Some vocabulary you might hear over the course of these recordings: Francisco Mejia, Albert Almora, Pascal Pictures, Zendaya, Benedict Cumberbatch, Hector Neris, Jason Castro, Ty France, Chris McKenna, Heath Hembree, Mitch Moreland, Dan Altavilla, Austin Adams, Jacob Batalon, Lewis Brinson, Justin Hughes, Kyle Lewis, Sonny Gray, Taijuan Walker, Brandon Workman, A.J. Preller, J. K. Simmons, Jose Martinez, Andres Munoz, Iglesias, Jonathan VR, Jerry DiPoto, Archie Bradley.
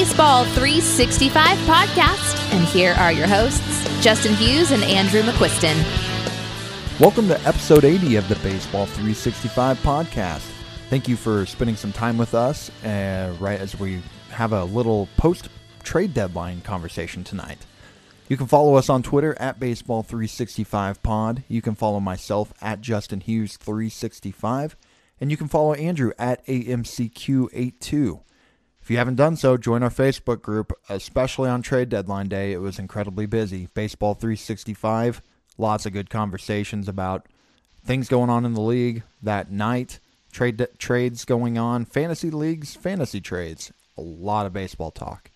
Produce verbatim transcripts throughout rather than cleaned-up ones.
Baseball three sixty-five Podcast, and here are your hosts, Justin Hughes and Andrew McQuiston. Welcome to episode eighty of the Baseball three sixty-five Podcast. Thank you for spending some time with us uh, right as we have a little post-trade deadline conversation tonight. You can follow us on Twitter at Baseball three sixty-five Pod. You can follow myself at Justin Hughes three sixty-five. And you can follow Andrew at A M C Q eighty-two. If you haven't done so, join our Facebook group, especially on trade deadline day. It was incredibly busy. Baseball three sixty-five, lots of good conversations about things going on in the league that night, trade de- trades going on, fantasy leagues, fantasy trades, a lot of baseball talk.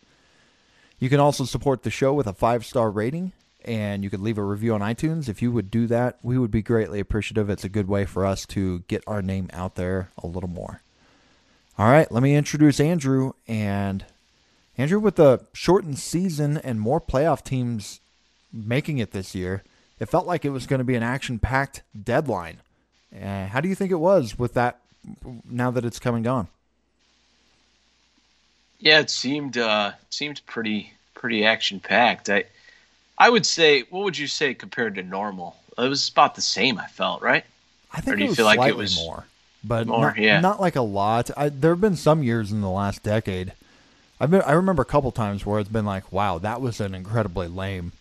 You can also support the show with a five-star rating, and you could leave a review on iTunes. If you would do that, we would be greatly appreciative. It's a good way for us to get our name out there a little more. All right, let me introduce Andrew. And Andrew, with the shortened season and more playoff teams making it this year, it felt like it was going to be an action-packed deadline. Uh, how do you think it was with that now that it's coming on? Yeah, it seemed uh, it seemed pretty pretty action packed. I I would say, what would you say compared to normal? It was about the same. I felt right. I think or do it was you feel slightly like it was more, but more, not, yeah. not like a lot. I, there have been some years in the last decade. I've been I remember a couple times where it's been like, wow, that was an incredibly lame,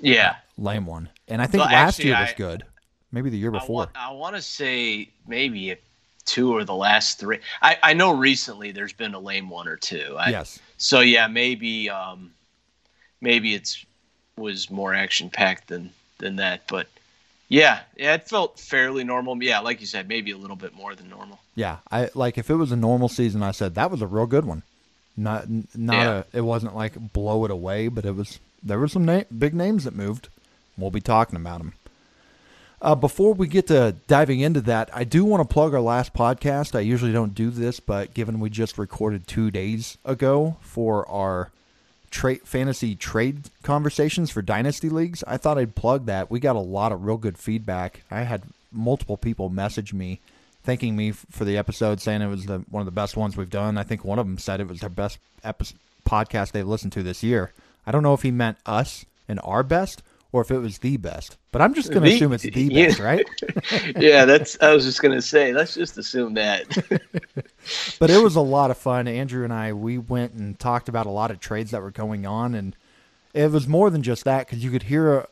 yeah, lame one. And I think well, last actually, year was I, good. Maybe the year before. I, wa- I want to say maybe it. two or the last three. I, I know recently there's been a lame one or two. I, yes. So yeah, maybe um, maybe it's was more action packed than than that. But yeah, yeah, it felt fairly normal. Yeah, like you said, maybe a little bit more than normal. Yeah, I like if it was a normal season, I said that was a real good one. Not not yeah. a, it wasn't like blow it away, but it was there were some na- big names that moved. We'll be talking about them. Uh, before we get to diving into that, I do want to plug our last podcast. I usually don't do this, but given we just recorded two days ago for our tra- fantasy trade conversations for Dynasty Leagues, I thought I'd plug that. We got a lot of real good feedback. I had multiple people message me, thanking me f- for the episode, saying it was the, one of the best ones we've done. I think one of them said it was their best episode, podcast they've listened to this year. I don't know if he meant us and our best, or if it was the best. But I'm just going to assume it's the yeah. best, right? yeah, that's. I was just going to say, let's just assume that. But it was a lot of fun. Andrew and I, we went and talked about a lot of trades that were going on, and it was more than just that, because you could hear,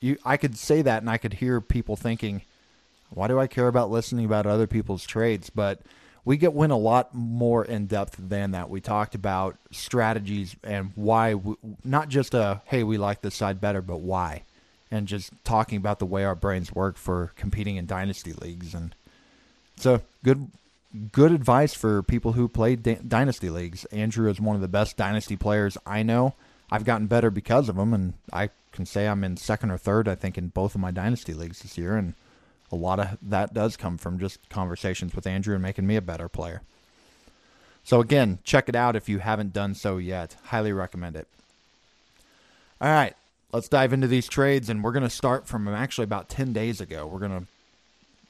you, I could say that, and I could hear people thinking, why do I care about listening about other people's trades? But we get went a lot more in-depth than that. We talked about strategies and why, we, not just a, hey, we like this side better, but why. And just talking about the way our brains work for competing in Dynasty Leagues. And so good good advice for people who play da- Dynasty Leagues. Andrew is one of the best Dynasty players I know. I've gotten better because of him, and I can say I'm in second or third, I think, in both of my Dynasty Leagues this year, and a lot of that does come from just conversations with Andrew and making me a better player. So again, check it out if you haven't done so yet. Highly recommend it. All right, let's dive into these trades, and we're going to start from actually about ten days ago. We're going to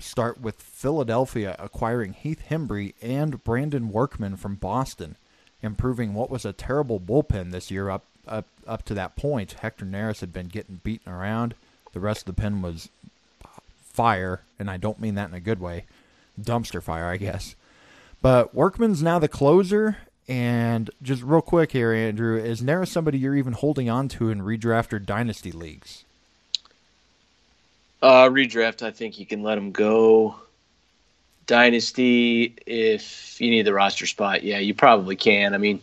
start with Philadelphia acquiring Heath Hembree and Brandon Workman from Boston, improving what was a terrible bullpen this year up up, up to that point. Hector Neris had been getting beaten around. The rest of the pen was fire, and I don't mean that in a good way, dumpster fire, I guess. But Workman's now the closer, and just real quick here, Andrew, is Neris somebody you're even holding on to in redraft or dynasty leagues? Uh, redraft, I think you can let him go. Dynasty, if you need the roster spot, yeah, you probably can. I mean,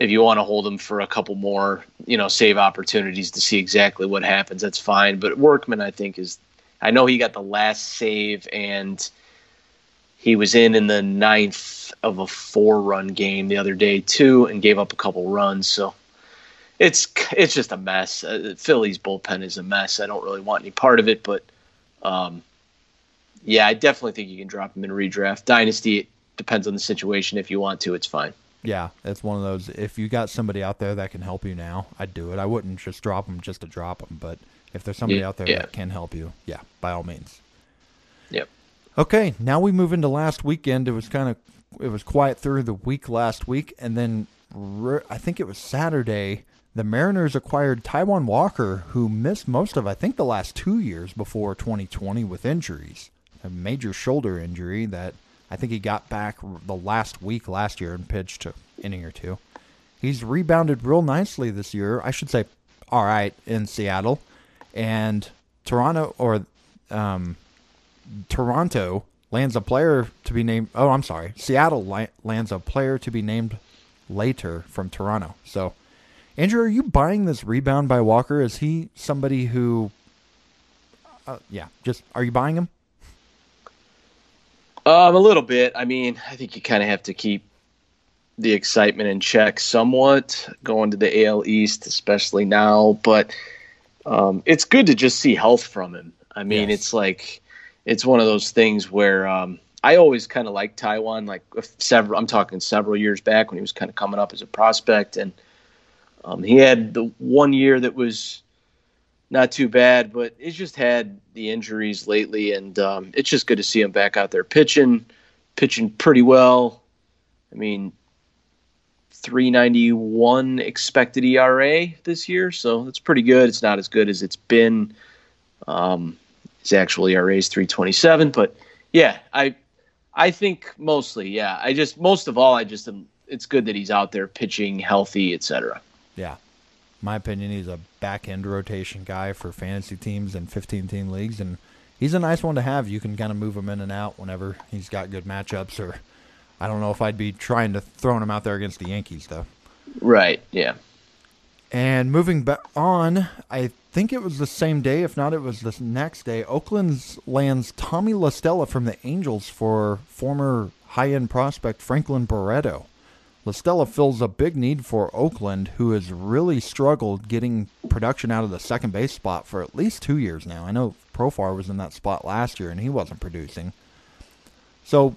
if you want to hold him for a couple more, you know, save opportunities to see exactly what happens, that's fine. But Workman, I think, is I know he got the last save, and he was in in the ninth of a four-run game the other day, too, and gave up a couple runs. So it's it's just a mess. Uh, Philly's bullpen is a mess. I don't really want any part of it. But, um, yeah, I definitely think you can drop him in redraft. Dynasty, it depends on the situation. If you want to, it's fine. Yeah, it's one of those, if you got somebody out there that can help you now, I'd do it. I wouldn't just drop them just to drop them, but if there's somebody yeah, out there yeah. that can help you, yeah, by all means. Yep. Okay, now we move into last weekend. It was kind of, it was quiet through the week last week, and then I think it was Saturday, the Mariners acquired Taijuan Walker, who missed most of, I think, the last two years before twenty twenty with injuries. A major shoulder injury that I think he got back the last week last year and pitched an inning or two. He's rebounded real nicely this year. I should say, all right, in Seattle. And Toronto or um, Toronto lands a player to be named. Oh, I'm sorry. Seattle li- lands a player to be named later from Toronto. So, Andrew, are you buying this rebound by Walker? Is he somebody who, uh, yeah, just are you buying him? Um, a little bit. I mean, I think you kind of have to keep the excitement in check somewhat going to the A L East, especially now. But um, it's good to just see health from him. I mean, yes. It's like it's one of those things where um, I always kind of liked Taijuan. Like several, I'm talking several years back when he was kind of coming up as a prospect, and um, he had the one year that was not too bad, but it's just had the injuries lately, and um, it's just good to see him back out there pitching, pitching pretty well. I mean, three ninety-one expected E R A this year, so that's pretty good. It's not as good as it's been. Um, his actual E R A is three twenty-seven, but yeah, I, I think mostly, yeah, I just most of all, I just am. It's good that he's out there pitching, healthy, et cetera. Yeah. My opinion, he's a back end rotation guy for fantasy teams and fifteen team leagues, and he's a nice one to have. You can kind of move him in and out whenever he's got good matchups, or I don't know if I'd be trying to throw him out there against the Yankees though. Right. Yeah. And moving on, I think it was the same day, if not, it was the next day. Oakland lands Tommy Lestella from the Angels for former high end prospect Franklin Barreto. Lestella fills a big need for Oakland, who has really struggled getting production out of the second base spot for at least two years now. I know Profar was in that spot last year, and he wasn't producing. So,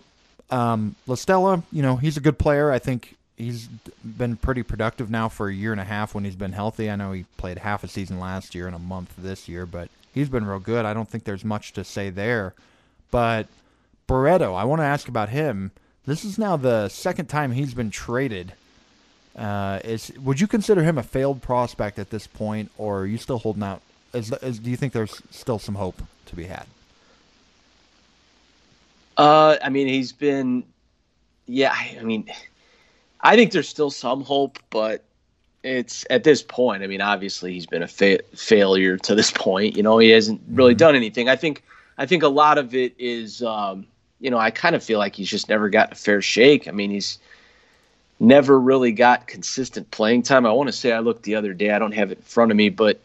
um, Lestella, you know, he's a good player. I think he's been pretty productive now for a year and a half when he's been healthy. I know he played half a season last year and a month this year, but he's been real good. I don't think there's much to say there. But Barreto, I want to ask about him. This is now the second time he's been traded. Uh, is would you consider him a failed prospect at this point, or are you still holding out? Is, is, do you think there's still some hope to be had? Uh, I mean, he's been, yeah. I mean, I think there's still some hope, but it's at this point. I mean, obviously, he's been a fa- failure to this point. You know, he hasn't really mm-hmm. done anything. I think, I think a lot of it is. Um, You know, I kind of feel like he's just never gotten a fair shake. I mean, he's never really got consistent playing time. I want to say I looked the other day. I don't have it in front of me, but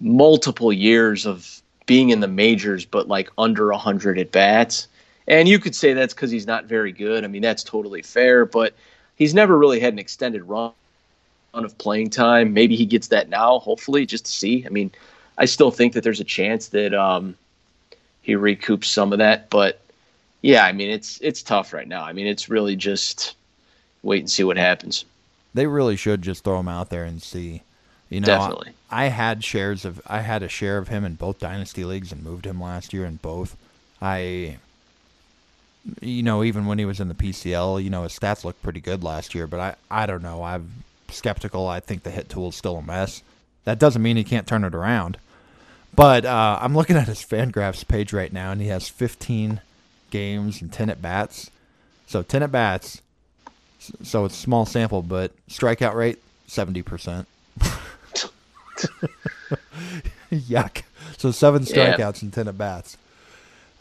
multiple years of being in the majors, but like under one hundred at bats. And you could say that's because he's not very good. I mean, that's totally fair, but he's never really had an extended run of playing time. Maybe he gets that now, hopefully, just to see. I mean, I still think that there's a chance that um, he recoups some of that, but yeah, I mean, it's it's tough right now. I mean, it's really just wait and see what happens. They really should just throw him out there and see. You know, Definitely. I, I had shares of I had a share of him in both dynasty leagues and moved him last year in both. I, you know, even when he was in the P C L, you know, his stats looked pretty good last year. But I, I don't know. I'm skeptical. I think the hit tool is still a mess. That doesn't mean he can't turn it around. But uh, I'm looking at his Fangraphs page right now, and he has fifteen games and ten at bats. So ten at bats. So it's a small sample, but strikeout rate seventy percent. Yuck. So seven strikeouts yeah. and ten at bats.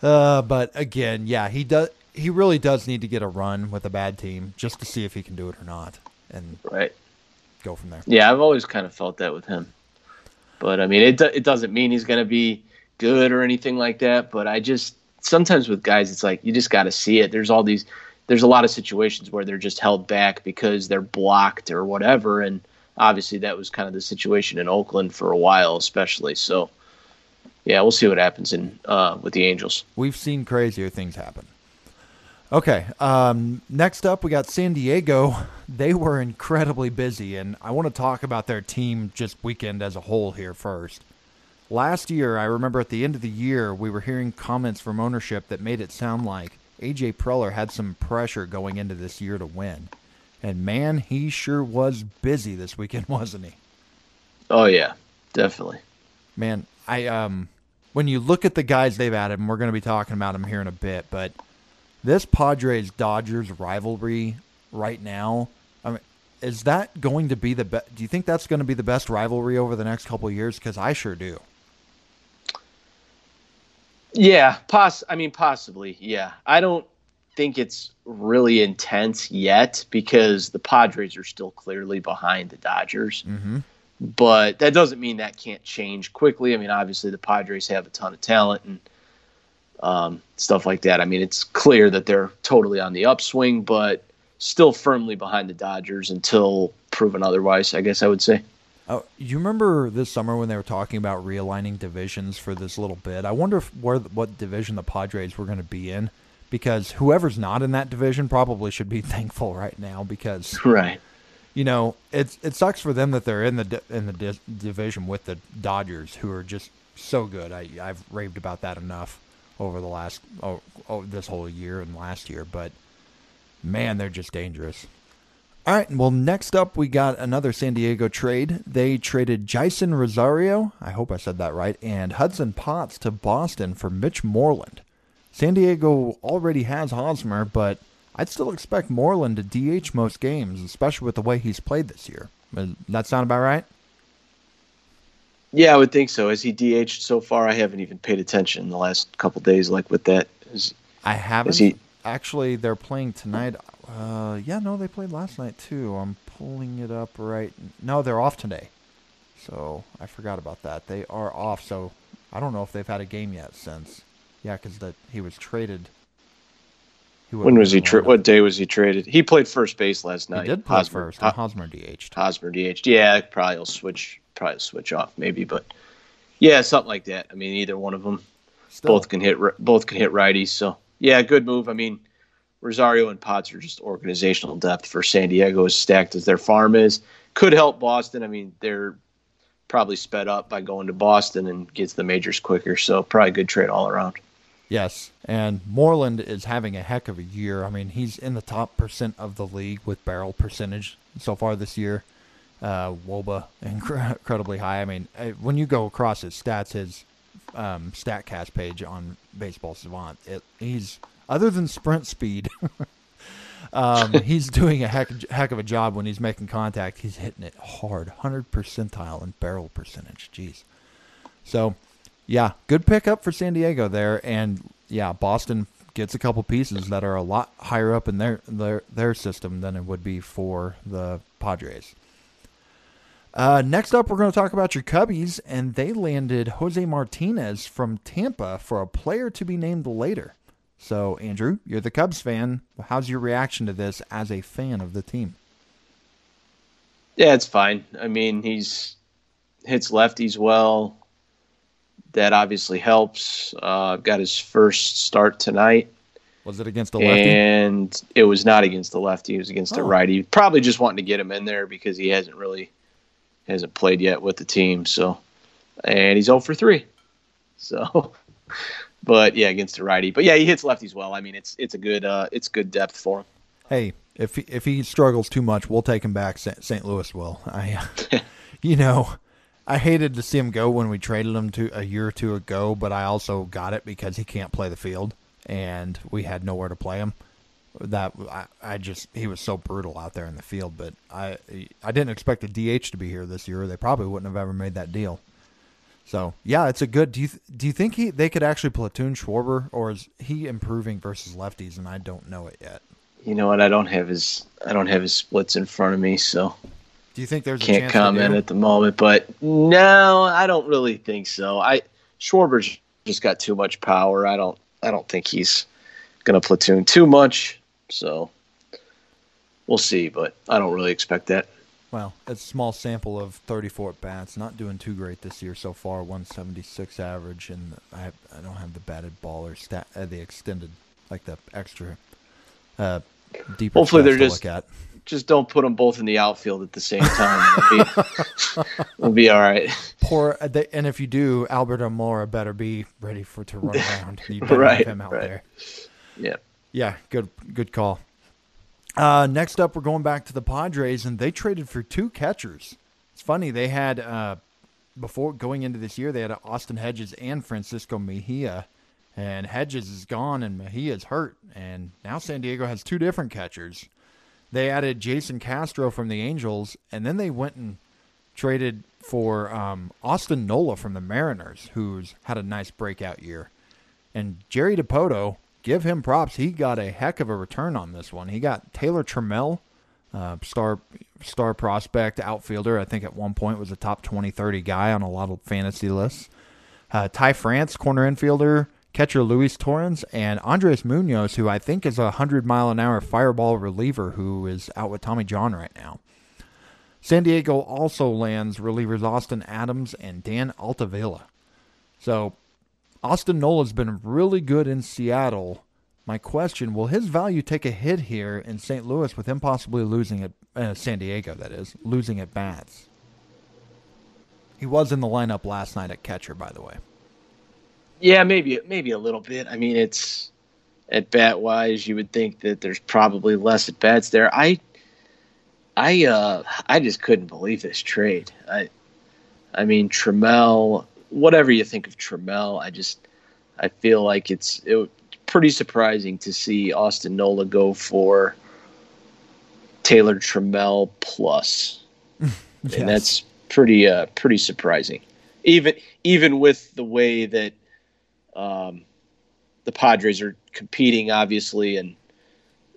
Uh, but again, yeah, he does. He really does need to get a run with a bad team just to see if he can do it or not, and right. go from there. Yeah, I've always kind of felt that with him. But I mean, it do- it doesn't mean he's going to be good or anything like that. But I just. Sometimes with guys, it's like you just got to see it. There's all these, there's a lot of situations where they're just held back because they're blocked or whatever. And obviously, that was kind of the situation in Oakland for a while, especially. So, yeah, we'll see what happens in uh, with the Angels. We've seen crazier things happen. Okay, um, next up, we got San Diego. They were incredibly busy, and I want to talk about their team just weekend as a whole here first. Last year, I remember at the end of the year, we were hearing comments from ownership that made it sound like A J. Preller had some pressure going into this year to win. And, man, he sure was busy this weekend, wasn't he? Oh, yeah, definitely. Man, I um, when you look at the guys they've added, and we're going to be talking about them here in a bit, but this Padres-Dodgers rivalry right now, I mean, is that going to be the best? Do you think that's going to be the best rivalry over the next couple of years? Because I sure do. Yeah, poss- I mean, possibly, yeah. I don't think it's really intense yet because the Padres are still clearly behind the Dodgers. Mm-hmm. But that doesn't mean that can't change quickly. I mean, obviously the Padres have a ton of talent and um, stuff like that. I mean, it's clear that they're totally on the upswing, but still firmly behind the Dodgers until proven otherwise, I guess I would say. Oh, you remember this summer when they were talking about realigning divisions for this little bit? I wonder if where what division the Padres were going to be in, because whoever's not in that division probably should be thankful right now because, right. You know, it's it sucks for them that they're in the di- in the di- division with the Dodgers, who are just so good. I I've raved about that enough over the last oh, oh this whole year and last year, but man, they're just dangerous. All right, well, next up we got another San Diego trade. They traded Jason Rosario, I hope I said that right, and Hudson Potts to Boston for Mitch Moreland. San Diego already has Hosmer, but I'd still expect Moreland to D H most games, especially with the way he's played this year. Does that sound about right? Yeah, I would think so. Is he D H'd so far? I haven't even paid attention in the last couple days, like with that. Is, I haven't. Is he... Actually, they're playing tonight. Uh, yeah, no, they played last night too. I'm pulling it up right now. No, they're off today. So I forgot about that. They are off, so I don't know if they've had a game yet since. Yeah, because that he was traded. He when was he tra- What day was he traded? He played first base last night. He did play Hosmer, first. Hosmer D H'd. Hosmer D H'd. Yeah, probably will switch. Probably switch off, maybe. But yeah, something like that. I mean, either one of them. Still. Both can hit. Both can hit righties. So yeah, good move. I mean, Rosario and Potts are just organizational depth for San Diego, as stacked as their farm is. Could help Boston. I mean, they're probably sped up by going to Boston and gets the majors quicker. So probably a good trade all around. Yes, and Moreland is having a heck of a year. I mean, he's in the top percent of the league with barrel percentage so far this year. Uh, W O B A, incredibly high. I mean, when you go across his stats, his um, StatCast page on Baseball Savant, it, he's, other than sprint speed, um, he's doing a heck, heck of a job when he's making contact. He's hitting it hard, one hundred percentile in barrel percentage. Jeez. So... yeah, good pickup for San Diego there, and yeah, Boston gets a couple pieces that are a lot higher up in their their, their system than it would be for the Padres. Uh, next up, we're going to talk about your Cubbies, and they landed Jose Martinez from Tampa for a player to be named later. So, Andrew, you're the Cubs fan. How's your reaction to this as a fan of the team? Yeah, it's fine. I mean, he's hits lefties well. That obviously helps. Uh, got his first start tonight. Was it against the lefty? And it was not against the lefty. It was against oh. a righty. Probably just wanting to get him in there because he hasn't really hasn't played yet with the team. So, and he's oh for three. So, but yeah, against a righty. But yeah, he hits lefties well. I mean, it's it's a good uh, it's good depth for him. Hey, if he, if he struggles too much, we'll take him back. Saint Louis will. I, you know. I hated to see him go when we traded him to a year or two ago, but I also got it because he can't play the field, and we had nowhere to play him. That I, I just he was so brutal out there in the field, but I I didn't expect a D H to be here this year. They probably wouldn't have ever made that deal. So yeah, it's a good. Do you do you think he they could actually platoon Schwarber, or is he improving versus lefties? And I don't know it yet. You know what? I don't have his I don't have his splits in front of me, so. Do you think there's a chance? Can't comment at the moment, but no, I don't really think so. I Schwarber's just got too much power. I don't, I don't think he's going to platoon too much. So we'll see, but I don't really expect that. Well, it's a small sample of thirty-four at bats. Not doing too great this year so far. one seventy-six average, and I, I don't have the batted ball or stat, uh, the extended, like the extra uh, deeper stats to just, look at. Just don't put them both in the outfield at the same time. It'll be, it'll be all right. Poor, and if you do, Albert Almora better be ready for to run around. You better right, have him out right. there. Yeah, yeah, good, good call. Uh, next up, we're going back to the Padres, and they traded for two catchers. It's funny. They had, uh, before going into this year, they had Austin Hedges and Francisco Mejia, and Hedges is gone and Mejia is hurt. And now San Diego has two different catchers. They added Jason Castro from the Angels, and then they went and traded for um, Austin Nola from the Mariners, who's had a nice breakout year. And Jerry DiPoto, give him props. He got a heck of a return on this one. He got Taylor Trammell, uh, star star prospect, outfielder. I think at one point was a top twenty, thirty guy on a lot of fantasy lists. Uh, Ty France, corner infielder, catcher Luis Torrens, and Andres Munoz, who I think is a one hundred mile an hour fireball reliever who is out with Tommy John right now. San Diego also lands relievers Austin Adams and Dan Altavilla. So Austin Nola's been really good in Seattle. My question, will his value take a hit here in Saint Louis with him possibly losing at uh, San Diego, that is, losing at bats? He was in the lineup last night at catcher, by the way. Yeah, maybe maybe a little bit. I mean, it's at bat-wise, you would think that there's probably less at bats there. I I uh, I just couldn't believe this trade. I I mean, Trammell, whatever you think of Trammell, I just I feel like it's it, pretty surprising to see Austin Nola go for Taylor Trammell plus. Yes. And that's pretty uh, pretty surprising. Even even with the way that um, the Padres are competing, obviously, and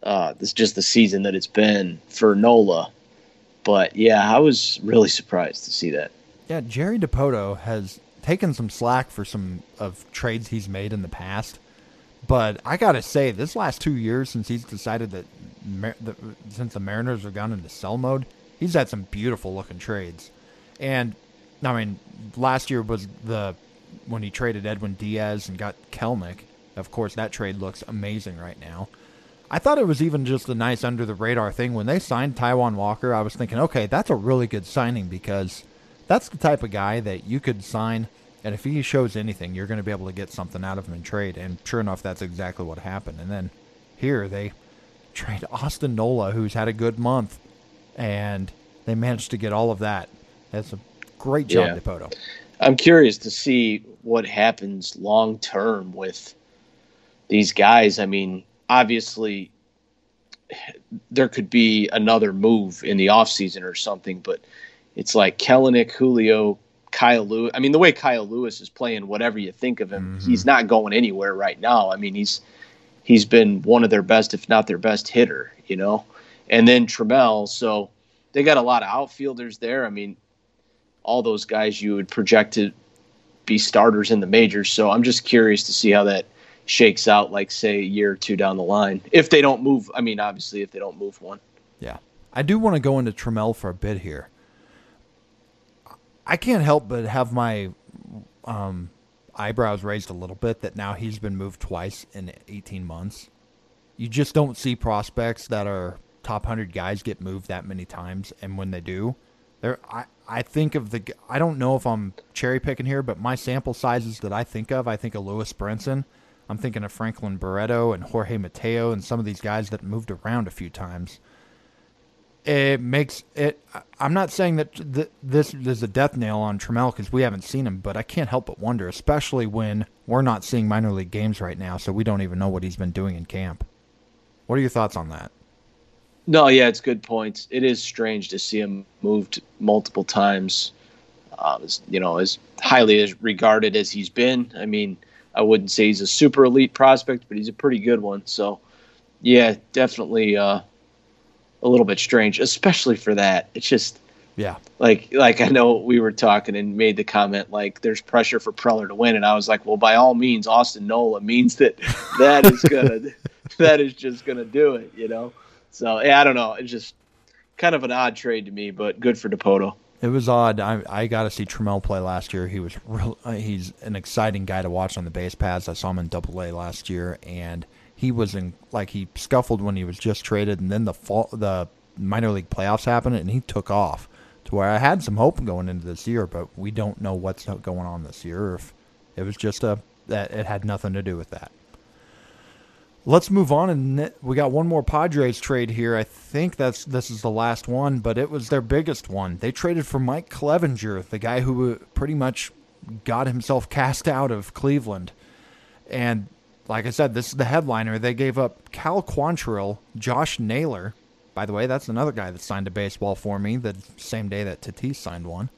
uh, this is just the season that it's been for Nola. But yeah, I was really surprised to see that. Yeah, Jerry DiPoto has taken some slack for some of trades he's made in the past, but I gotta say, this last two years since he's decided that Mar- the, since the Mariners have gone into sell mode, he's had some beautiful looking trades. And I mean, last year was the when he traded Edwin Diaz and got Kelnick. Of course, that trade looks amazing right now. I thought it was even just a nice under the radar thing when they signed Taijuan Walker. I was thinking, okay, that's a really good signing because that's the type of guy that you could sign, and if he shows anything, you're going to be able to get something out of him in trade. And sure enough, that's exactly what happened. And then here they trade Austin Nola, who's had a good month, and they managed to get all of that. That's a great job, yeah. DiPoto. I'm curious to see what happens long term with these guys. I mean, obviously, there could be another move in the offseason or something, but it's like Kelenic, Julio, Kyle Lewis. I mean, the way Kyle Lewis is playing, whatever you think of him, mm-hmm. he's not going anywhere right now. I mean, he's he's been one of their best, if not their best hitter, you know. And then Trammell. So they got a lot of outfielders there. I mean, all those guys you would project to be starters in the majors. So I'm just curious to see how that shakes out, like, say, a year or two down the line. If they don't move, I mean, obviously, if they don't move one. Yeah. I do want to go into Trammell for a bit here. I can't help but have my um, eyebrows raised a little bit that now he's been moved twice in eighteen months. You just don't see prospects that are top one hundred guys get moved that many times. And when they do, they're, I, I think of the – I don't know if I'm cherry picking here, but my sample sizes that I think of, I think of Lewis Brinson. I'm thinking of Franklin Barreto and Jorge Mateo and some of these guys that moved around a few times. It makes it. I'm not saying that th- this is a death nail on Trammell because we haven't seen him, but I can't help but wonder, especially when we're not seeing minor league games right now, so we don't even know what he's been doing in camp. What are your thoughts on that? No, yeah, it's good points. It is strange to see him moved multiple times. Uh, as, you know, as highly as regarded as he's been. I mean, I wouldn't say he's a super elite prospect, but he's a pretty good one. So, yeah, definitely. Uh, A little bit strange, especially for that. It's just, yeah. Like, like I know we were talking and made the comment like there's pressure for Preller to win, and I was like, well, by all means, Austin Nola means that that is gonna, that is just gonna do it, you know. So yeah, I don't know. It's just kind of an odd trade to me, but good for DiPoto. It was odd. I I got to see Trammell play last year. He was real. He's an exciting guy to watch on the base paths. I saw him in Double A last year, and he was in, like, he scuffled when he was just traded, and then the fall, the minor league playoffs happened, and he took off to where I had some hope going into this year, but we don't know what's going on this year. If it was just a that it had nothing to do with that. Let's move on, and we got one more Padres trade here. I think that's this is the last one, but it was their biggest one. They traded for Mike Clevenger, the guy who pretty much got himself cast out of Cleveland. And like I said, this is the headliner. They gave up Cal Quantrill, Josh Naylor. By the way, that's another guy that signed a baseball for me the same day that Tatis signed one.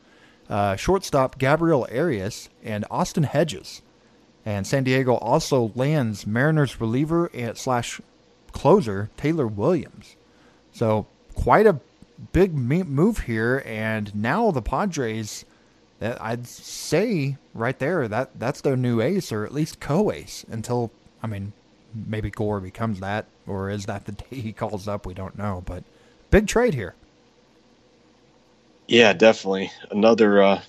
Uh, shortstop Gabriel Arias and Austin Hedges. And San Diego also lands Mariners reliever and slash closer Taylor Williams. So quite a big move here. And now the Padres, I'd say right there, that that's their new ace, or at least co-ace until, I mean, maybe Gore becomes that, or is that the day he calls up? We don't know, but big trade here. Yeah, definitely. Another, uh,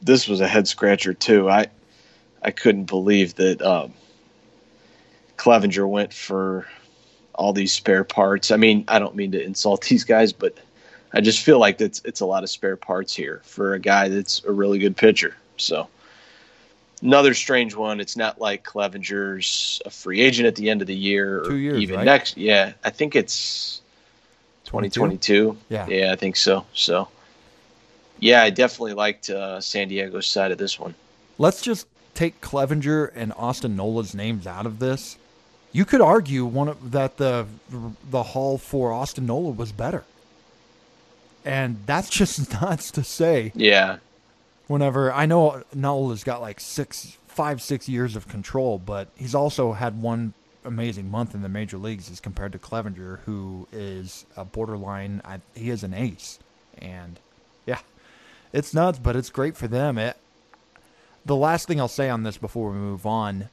this was a head scratcher too. I, I couldn't believe that um, Clevenger went for all these spare parts. I mean, I don't mean to insult these guys, but I just feel like it's, it's a lot of spare parts here for a guy that's a really good pitcher. So another strange one. It's not like Clevenger's a free agent at the end of the year. Or Two years, even right? next. Yeah, I think it's twenty twenty-two. Yeah, yeah, I think so. So, yeah, I definitely liked uh, San Diego's side of this one. Let's just take Clevenger and Austin Nola's names out of this, you could argue one of, that the the haul for Austin Nola was better, and that's just nuts to say. Yeah. Whenever I know Nola's got like six, five, six years of control, but he's also had one amazing month in the major leagues as compared to Clevenger, who is a borderline. I, he is an ace, and yeah, it's nuts, but it's great for them. It. The last thing I'll say on this before we move on,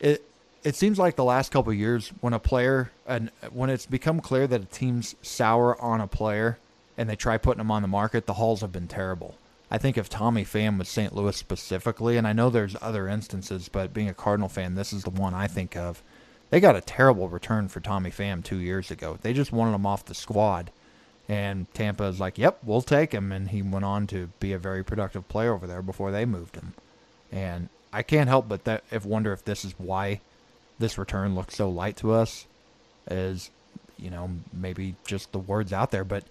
it it seems like the last couple of years when a player and when it's become clear that a team's sour on a player and they try putting them on the market, the hauls have been terrible. I think of Tommy Pham with Saint Louis specifically, and I know there's other instances, but being a Cardinal fan, this is the one I think of. They got a terrible return for Tommy Pham two years ago. They just wanted him off the squad, and Tampa is like, "Yep, we'll take him," and he went on to be a very productive player over there before they moved him. And I can't help but that if wonder if this is why this return looks so light to us, is, you know, maybe just the words out there. But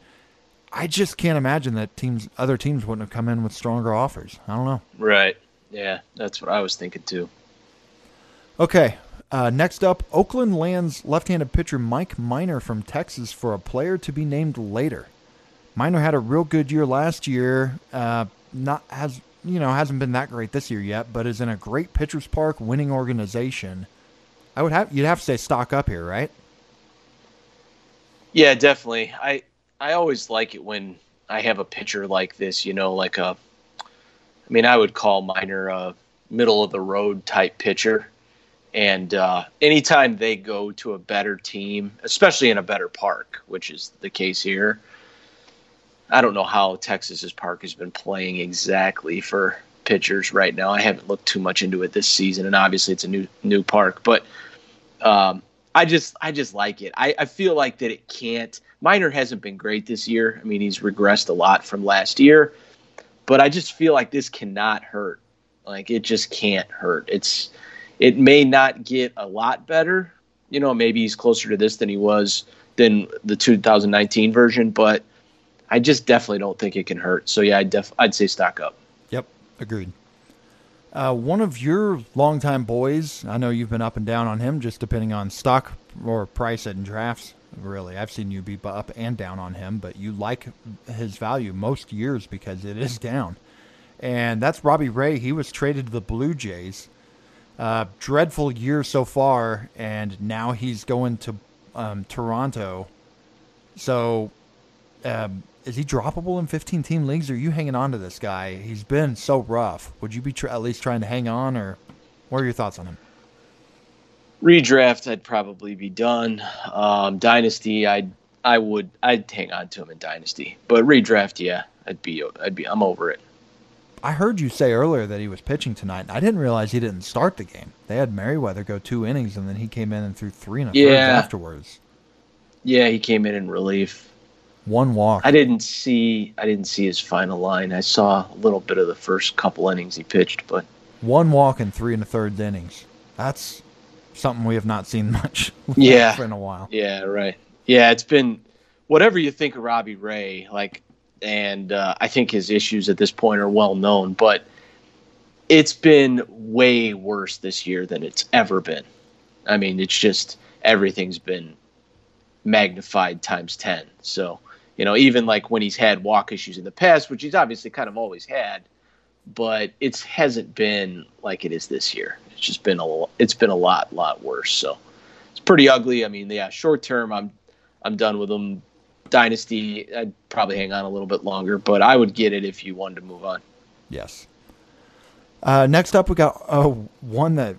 I just can't imagine that teams, other teams wouldn't have come in with stronger offers. I don't know. Right. Yeah, that's what I was thinking too. Okay. Uh, next up, Oakland lands left-handed pitcher Mike Minor from Texas for a player to be named later. Minor had a real good year last year. Uh, not has. You know, hasn't been that great this year yet, but is in a great pitcher's park, winning organization. I would have you'd have to say stock up here, right? Yeah, definitely. I I always like it when I have a pitcher like this. You know, like a, I mean, I would call Minor a middle of the road type pitcher, and uh, anytime they go to a better team, especially in a better park, which is the case here. I don't know how Texas's park has been playing exactly for pitchers right now. I haven't looked too much into it this season, and obviously it's a new new park. But um, I just I just like it. I, I feel like that it can't. Minor hasn't been great this year. I mean, he's regressed a lot from last year. But I just feel like this cannot hurt. Like, it just can't hurt. It's it may not get a lot better. You know, maybe he's closer to this than he was than the two thousand nineteen version, but I just definitely don't think it can hurt. So, yeah, I'd, def- I'd say stock up. Yep, agreed. Uh, one of your longtime boys, I know you've been up and down on him, just depending on stock or price and drafts, really. I've seen you be up and down on him, but you like his value most years because it is down. And that's Robbie Ray. He was traded to the Blue Jays. Uh, dreadful year so far, and now he's going to um, Toronto. So... Um, Is he droppable in fifteen-team leagues, or are you hanging on to this guy? He's been so rough. Would you be tr- at least trying to hang on, or what are your thoughts on him? Redraft, I'd probably be done. Um, Dynasty, I'd I would I'd hang on to him in Dynasty, but redraft, yeah, I'd be I'd be I'm over it. I heard you say earlier that he was pitching tonight, and I didn't realize he didn't start the game. They had Merriweather go two innings, and then he came in and threw three and a yeah. third afterwards. Yeah, he came in in relief. One walk. I didn't see. I didn't see his final line. I saw a little bit of the first couple innings he pitched, but one walk in three and a third innings. That's something we have not seen much yeah. for in a while. Yeah, right. Yeah, it's been whatever you think of Robbie Ray, like, and uh, I think his issues at this point are well known, but it's been way worse this year than it's ever been. I mean, it's just everything's been magnified times ten. So, you know, even like when he's had walk issues in the past, which he's obviously kind of always had, but it hasn't been like it is this year. It's just been a it's been a lot lot worse. So it's pretty ugly. I mean, yeah, short term, I'm I'm done with him. Dynasty, I'd probably hang on a little bit longer, but I would get it if you wanted to move on. Yes. Uh, next up, we got uh, one that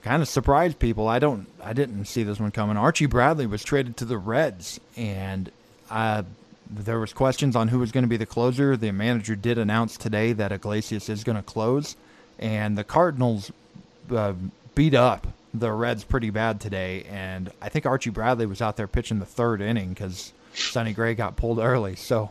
kind of surprised people. I don't, I didn't see this one coming. Archie Bradley was traded to the Reds, and uh, there was questions on who was going to be the closer. The manager did announce today that Iglesias is going to close, and the Cardinals uh, beat up the Reds pretty bad today. And I think Archie Bradley was out there pitching the third inning because Sonny Gray got pulled early. So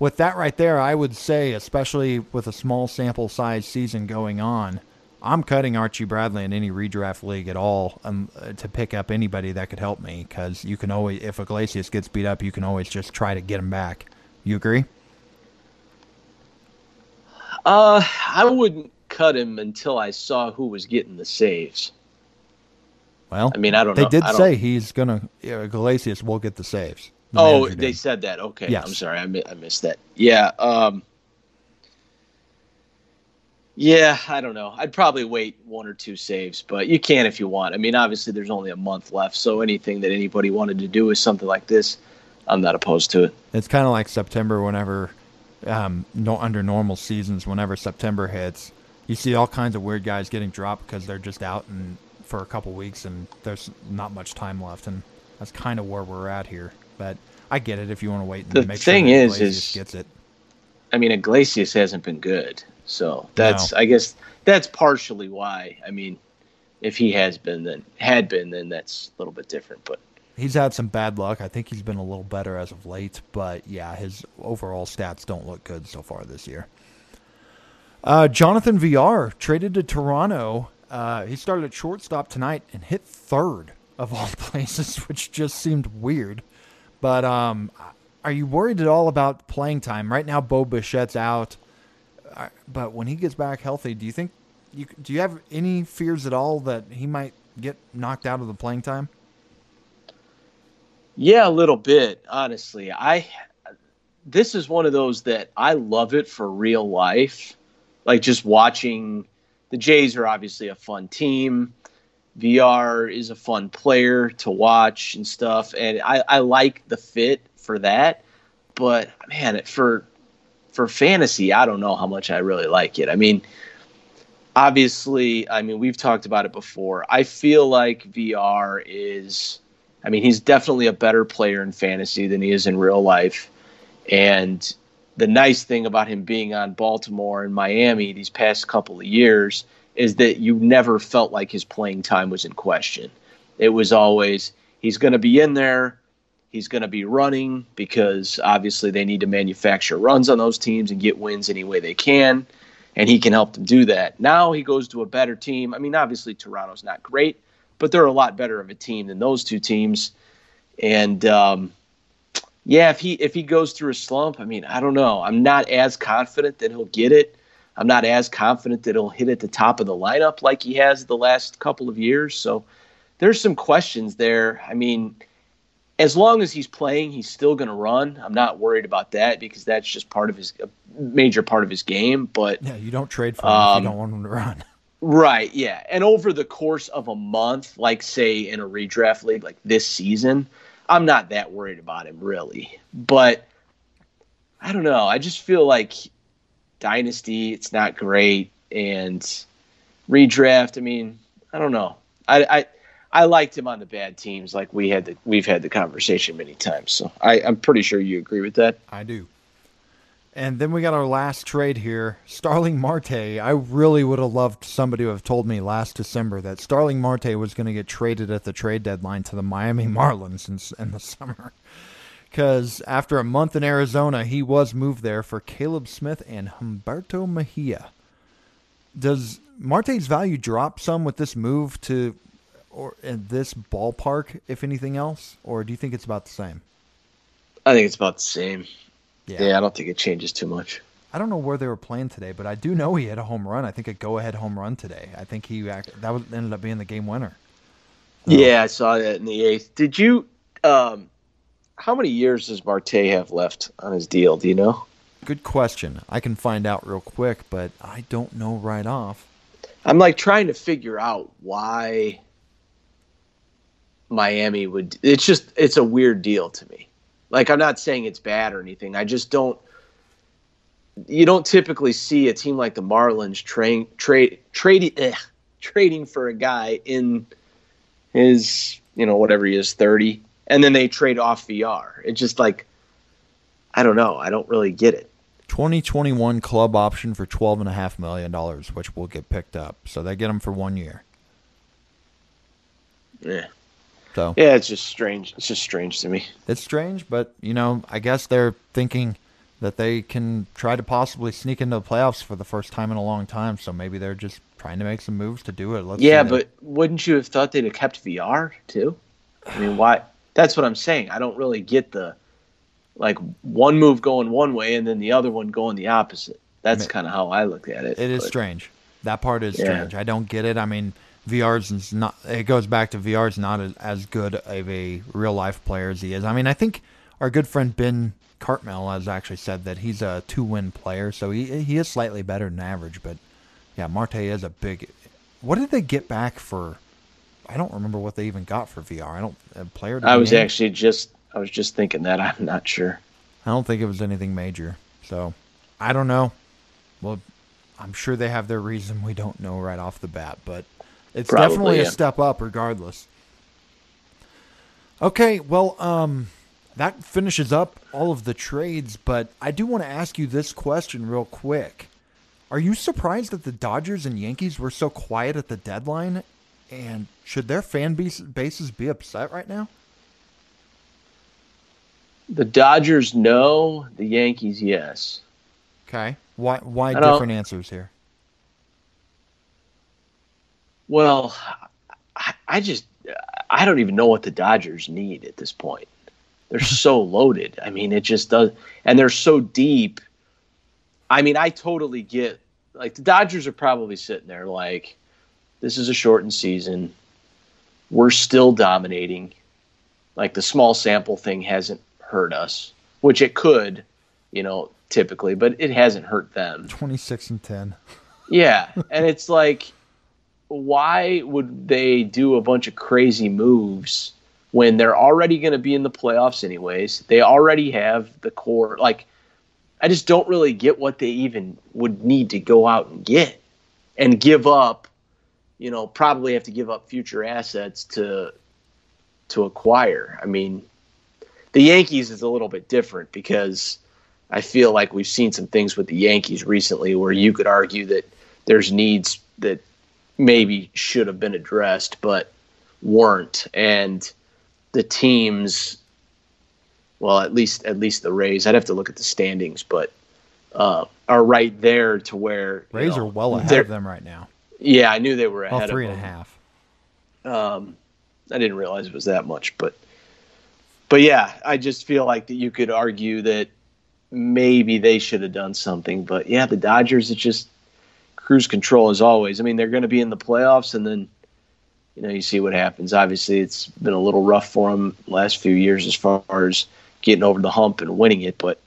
with that right there, I would say, especially with a small sample size season going on, I'm cutting Archie Bradley in any redraft league at all um, to pick up anybody that could help me, because you can always, if Iglesias gets beat up, you can always just try to get him back. You agree? Uh, I wouldn't cut him until I saw who was getting the saves. Well, I mean, I don't they know. They did say he's gonna Iglesias will get the saves. The oh, they did. said that. Okay, yes. I'm sorry, I, mi- I missed that. Yeah. Um, Yeah, I don't know. I'd probably wait one or two saves, but you can if you want. I mean, obviously there's only a month left, so anything that anybody wanted to do with something like this, I'm not opposed to it. It's kind of like September whenever, um, no, under normal seasons, whenever September hits, you see all kinds of weird guys getting dropped because they're just out and for a couple weeks and there's not much time left, and that's kind of where we're at here. But I get it if you want to wait and the make thing sure that Iglesias is, gets it. I mean, Iglesias hasn't been good. So that's, no. I guess that's partially why. I mean, if he has been, then had been, then that's a little bit different, but he's had some bad luck. I think he's been a little better as of late, but yeah, his overall stats don't look good so far this year. Uh, Jonathan V R traded to Toronto. Uh, he started at shortstop tonight and hit third of all places, which just seemed weird. But, um, are you worried at all about playing time right now? Bo Bichette's out. But when he gets back healthy, do you think you do you have any fears at all that he might get knocked out of the playing time? Yeah, a little bit, honestly. I this is one of those that I love it for real life. Like just watching the Jays are obviously a fun team. V R is a fun player to watch and stuff, and I, I like the fit for that. But man, it, for For fantasy, I don't know how much I really like it. I mean, obviously, I mean, we've talked about it before. I feel like V R is, I mean, he's definitely a better player in fantasy than he is in real life. And the nice thing about him being on Baltimore and Miami these past couple of years is that you never felt like his playing time was in question. It was always, he's going to be in there. He's going to be running because obviously they need to manufacture runs on those teams and get wins any way they can, and he can help them do that. Now he goes to a better team. I mean, obviously Toronto's not great, but they're a lot better of a team than those two teams. And, um, yeah, if he if he goes through a slump, I mean, I don't know. I'm not as confident that he'll get it. I'm not as confident that he'll hit at the top of the lineup like he has the last couple of years. So there's some questions there. I mean, as long as he's playing, he's still going to run. I'm not worried about that because that's just part of his a major part of his game. But yeah, you don't trade for him um, if you don't want him to run. Right, yeah. And over the course of a month, like say in a redraft league like this season, I'm not that worried about him really. But I don't know. I just feel like Dynasty, it's not great. And redraft, I mean, I don't know. I I I liked him on the bad teams, like we had the, we've had the conversation many times. So I, I'm pretty sure you agree with that. I do. And then we got our last trade here, Starling Marte. I really would have loved somebody to have told me last December that Starling Marte was going to get traded at the trade deadline to the Miami Marlins in, in the summer. Because after a month in Arizona, he was moved there for Caleb Smith and Humberto Mejia. Does Marte's value drop some with this move to or in this ballpark, if anything else, or do you think it's about the same? I think it's about the same. Yeah, yeah I don't think it changes too much. I don't know where they were playing today, but I do know he had a home run. I think a go-ahead home run today. I think he act- that was, ended up being the game winner. So. Yeah, I saw that in the eighth. Did you um, – how many years does Marte have left on his deal? Do you know? Good question. I can find out real quick, but I don't know right off. I'm, like, trying to figure out why Miami would – it's just – it's a weird deal to me. Like, I'm not saying it's bad or anything. I just don't – you don't typically see a team like the Marlins train, trade, trade, eh, trading for a guy in his, you know, whatever he is, thirty, and then they trade off V R. It's just like, I don't know. I don't really get it. twenty twenty-one club option for twelve point five million dollars, which will get picked up. So they get him for one year. Yeah. So yeah, it's just strange. It's just strange to me. It's strange, but, you know, I guess they're thinking that they can try to possibly sneak into the playoffs for the first time in a long time. So maybe they're just trying to make some moves to do it. Let's yeah, but wouldn't you have thought they'd have kept V R too? I mean, why? That's what I'm saying. I don't really get the, like, one move going one way and then the other one going the opposite. That's I mean, kind of how I look at it. It is but, strange. That part is yeah. strange. I don't get it. I mean, V R's not. It goes back to V R's not as good of a real life player as he is. I mean, I think our good friend Ben Cartmel has actually said that he's a two-win player, so he he is slightly better than average. But yeah, Marte is a big. What did they get back for? I don't remember what they even got for V R. I don't a player. I was name? actually just I was just thinking that I'm not sure. I don't think it was anything major, so I don't know. Well, I'm sure they have their reason. We don't know right off the bat, but it's Probably, definitely yeah. a step up, regardless. Okay, well, um. that finishes up all of the trades, but I do want to ask you this question real quick. Are you surprised that the Dodgers and Yankees were so quiet at the deadline? And should their fan base, bases be upset right now? The Dodgers, no. The Yankees, yes. Okay. Why, why different answers here? Well, I, I just – I don't even know what the Dodgers need at this point. They're so loaded. I mean, it just does. And they're so deep. I mean, I totally get, like, the Dodgers are probably sitting there like, this is a shortened season. We're still dominating. Like, the small sample thing hasn't hurt us, which it could, you know, typically, but it hasn't hurt them. twenty-six and ten Yeah. And it's like, why would they do a bunch of crazy moves when they're already going to be in the playoffs anyways? They already have the core. Like, I just don't really get what they even would need to go out and get and give up, you know, probably have to give up future assets to to acquire. I mean, the Yankees is a little bit different because I feel like we've seen some things with the Yankees recently where you could argue that there's needs that maybe should have been addressed but weren't. And the teams, well, at least at least the Rays. I'd have to look at the standings, but uh, are right there to where Rays know, are well ahead of them right now. Yeah, I knew they were ahead. Well, three of them. and a half. Um, I didn't realize it was that much, but but yeah, I just feel like that you could argue that maybe they should have done something, but yeah, the Dodgers, it's just cruise control as always. I mean, they're going to be in the playoffs, and then, you know, you see what happens. Obviously, it's been a little rough for them last few years as far as getting over the hump and winning it, but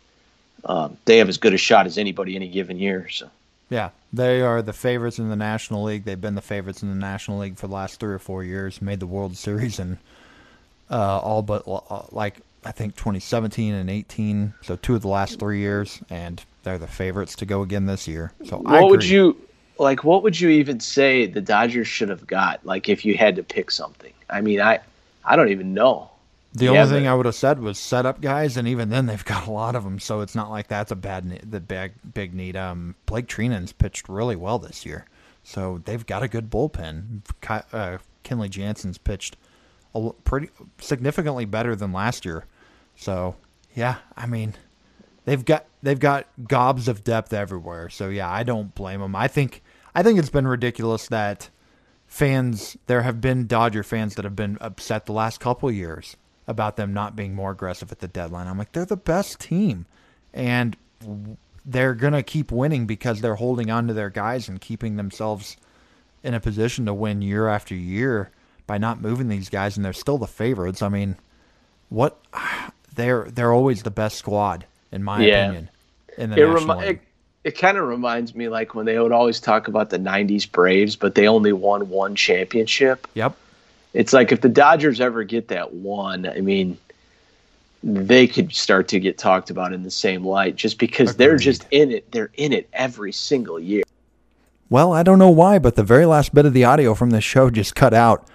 um, they have as good a shot as anybody any given year. So, yeah, they are the favorites in the National League. They've been the favorites in the National League for the last three or four years, made the World Series in uh, all but, like, I think twenty seventeen and eighteen, so two of the last three years, and they're the favorites to go again this year. So what I agree. would you – Like, what would you even say the Dodgers should have got, like, if you had to pick something? I mean, I I don't even know. The yeah, only thing I would have said was set up guys, and even then they've got a lot of them, so it's not like that's a bad the big, big need. Um, Blake Treenan's pitched really well this year, so they've got a good bullpen. Uh, Kenley Jansen's pitched a, pretty significantly better than last year. So, yeah, I mean, they've got they've got gobs of depth everywhere. So, yeah, I don't blame them. I think – I think it's been ridiculous that fans, there have been Dodger fans that have been upset the last couple of years about them not being more aggressive at the deadline. I'm like, they're the best team, and they're going to keep winning because they're holding on to their guys and keeping themselves in a position to win year after year by not moving these guys, and they're still the favorites. I mean, what they're they're always the best squad in my yeah. opinion. In the it National remi- League. It, it kind of reminds me like when they would always talk about the nineties Braves, but they only won one championship. Yep. It's like if the Dodgers ever get that one, I mean, they could start to get talked about in the same light just because Agreed. They're just in it. They're in it every single year. Well, I don't know why, but the very last bit of the audio from this show just cut out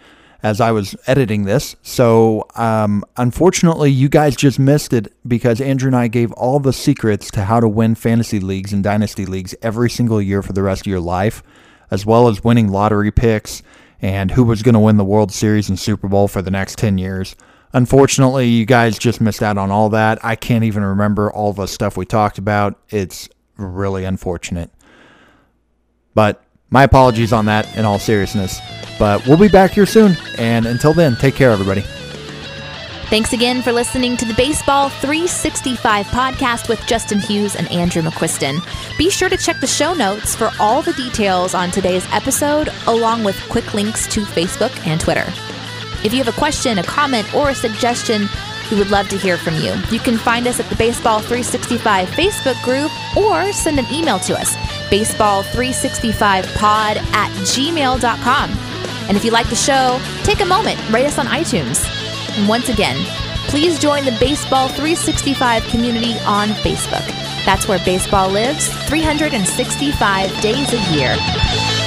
as I was editing this. So, um, unfortunately, you guys just missed it because Andrew and I gave all the secrets to how to win fantasy leagues and dynasty leagues every single year for the rest of your life, as well as winning lottery picks and who was going to win the World Series and Super Bowl for the next ten years. Unfortunately, you guys just missed out on all that. I can't even remember all the stuff we talked about. It's really unfortunate. But my apologies on that in all seriousness. But we'll be back here soon. And until then, take care, everybody. Thanks again for listening to the Baseball three sixty-five podcast with Justin Hughes and Andrew McQuiston. Be sure to check the show notes for all the details on today's episode, along with quick links to Facebook and Twitter. If you have a question, a comment, or a suggestion, we would love to hear from you. You can find us at the Baseball three sixty-five Facebook group or send an email to us, baseball three sixty-five pod at gmail dot com. And if you like the show, take a moment, rate us on iTunes. And once again, please join the Baseball three sixty-five community on Facebook. That's where baseball lives three sixty-five days a year.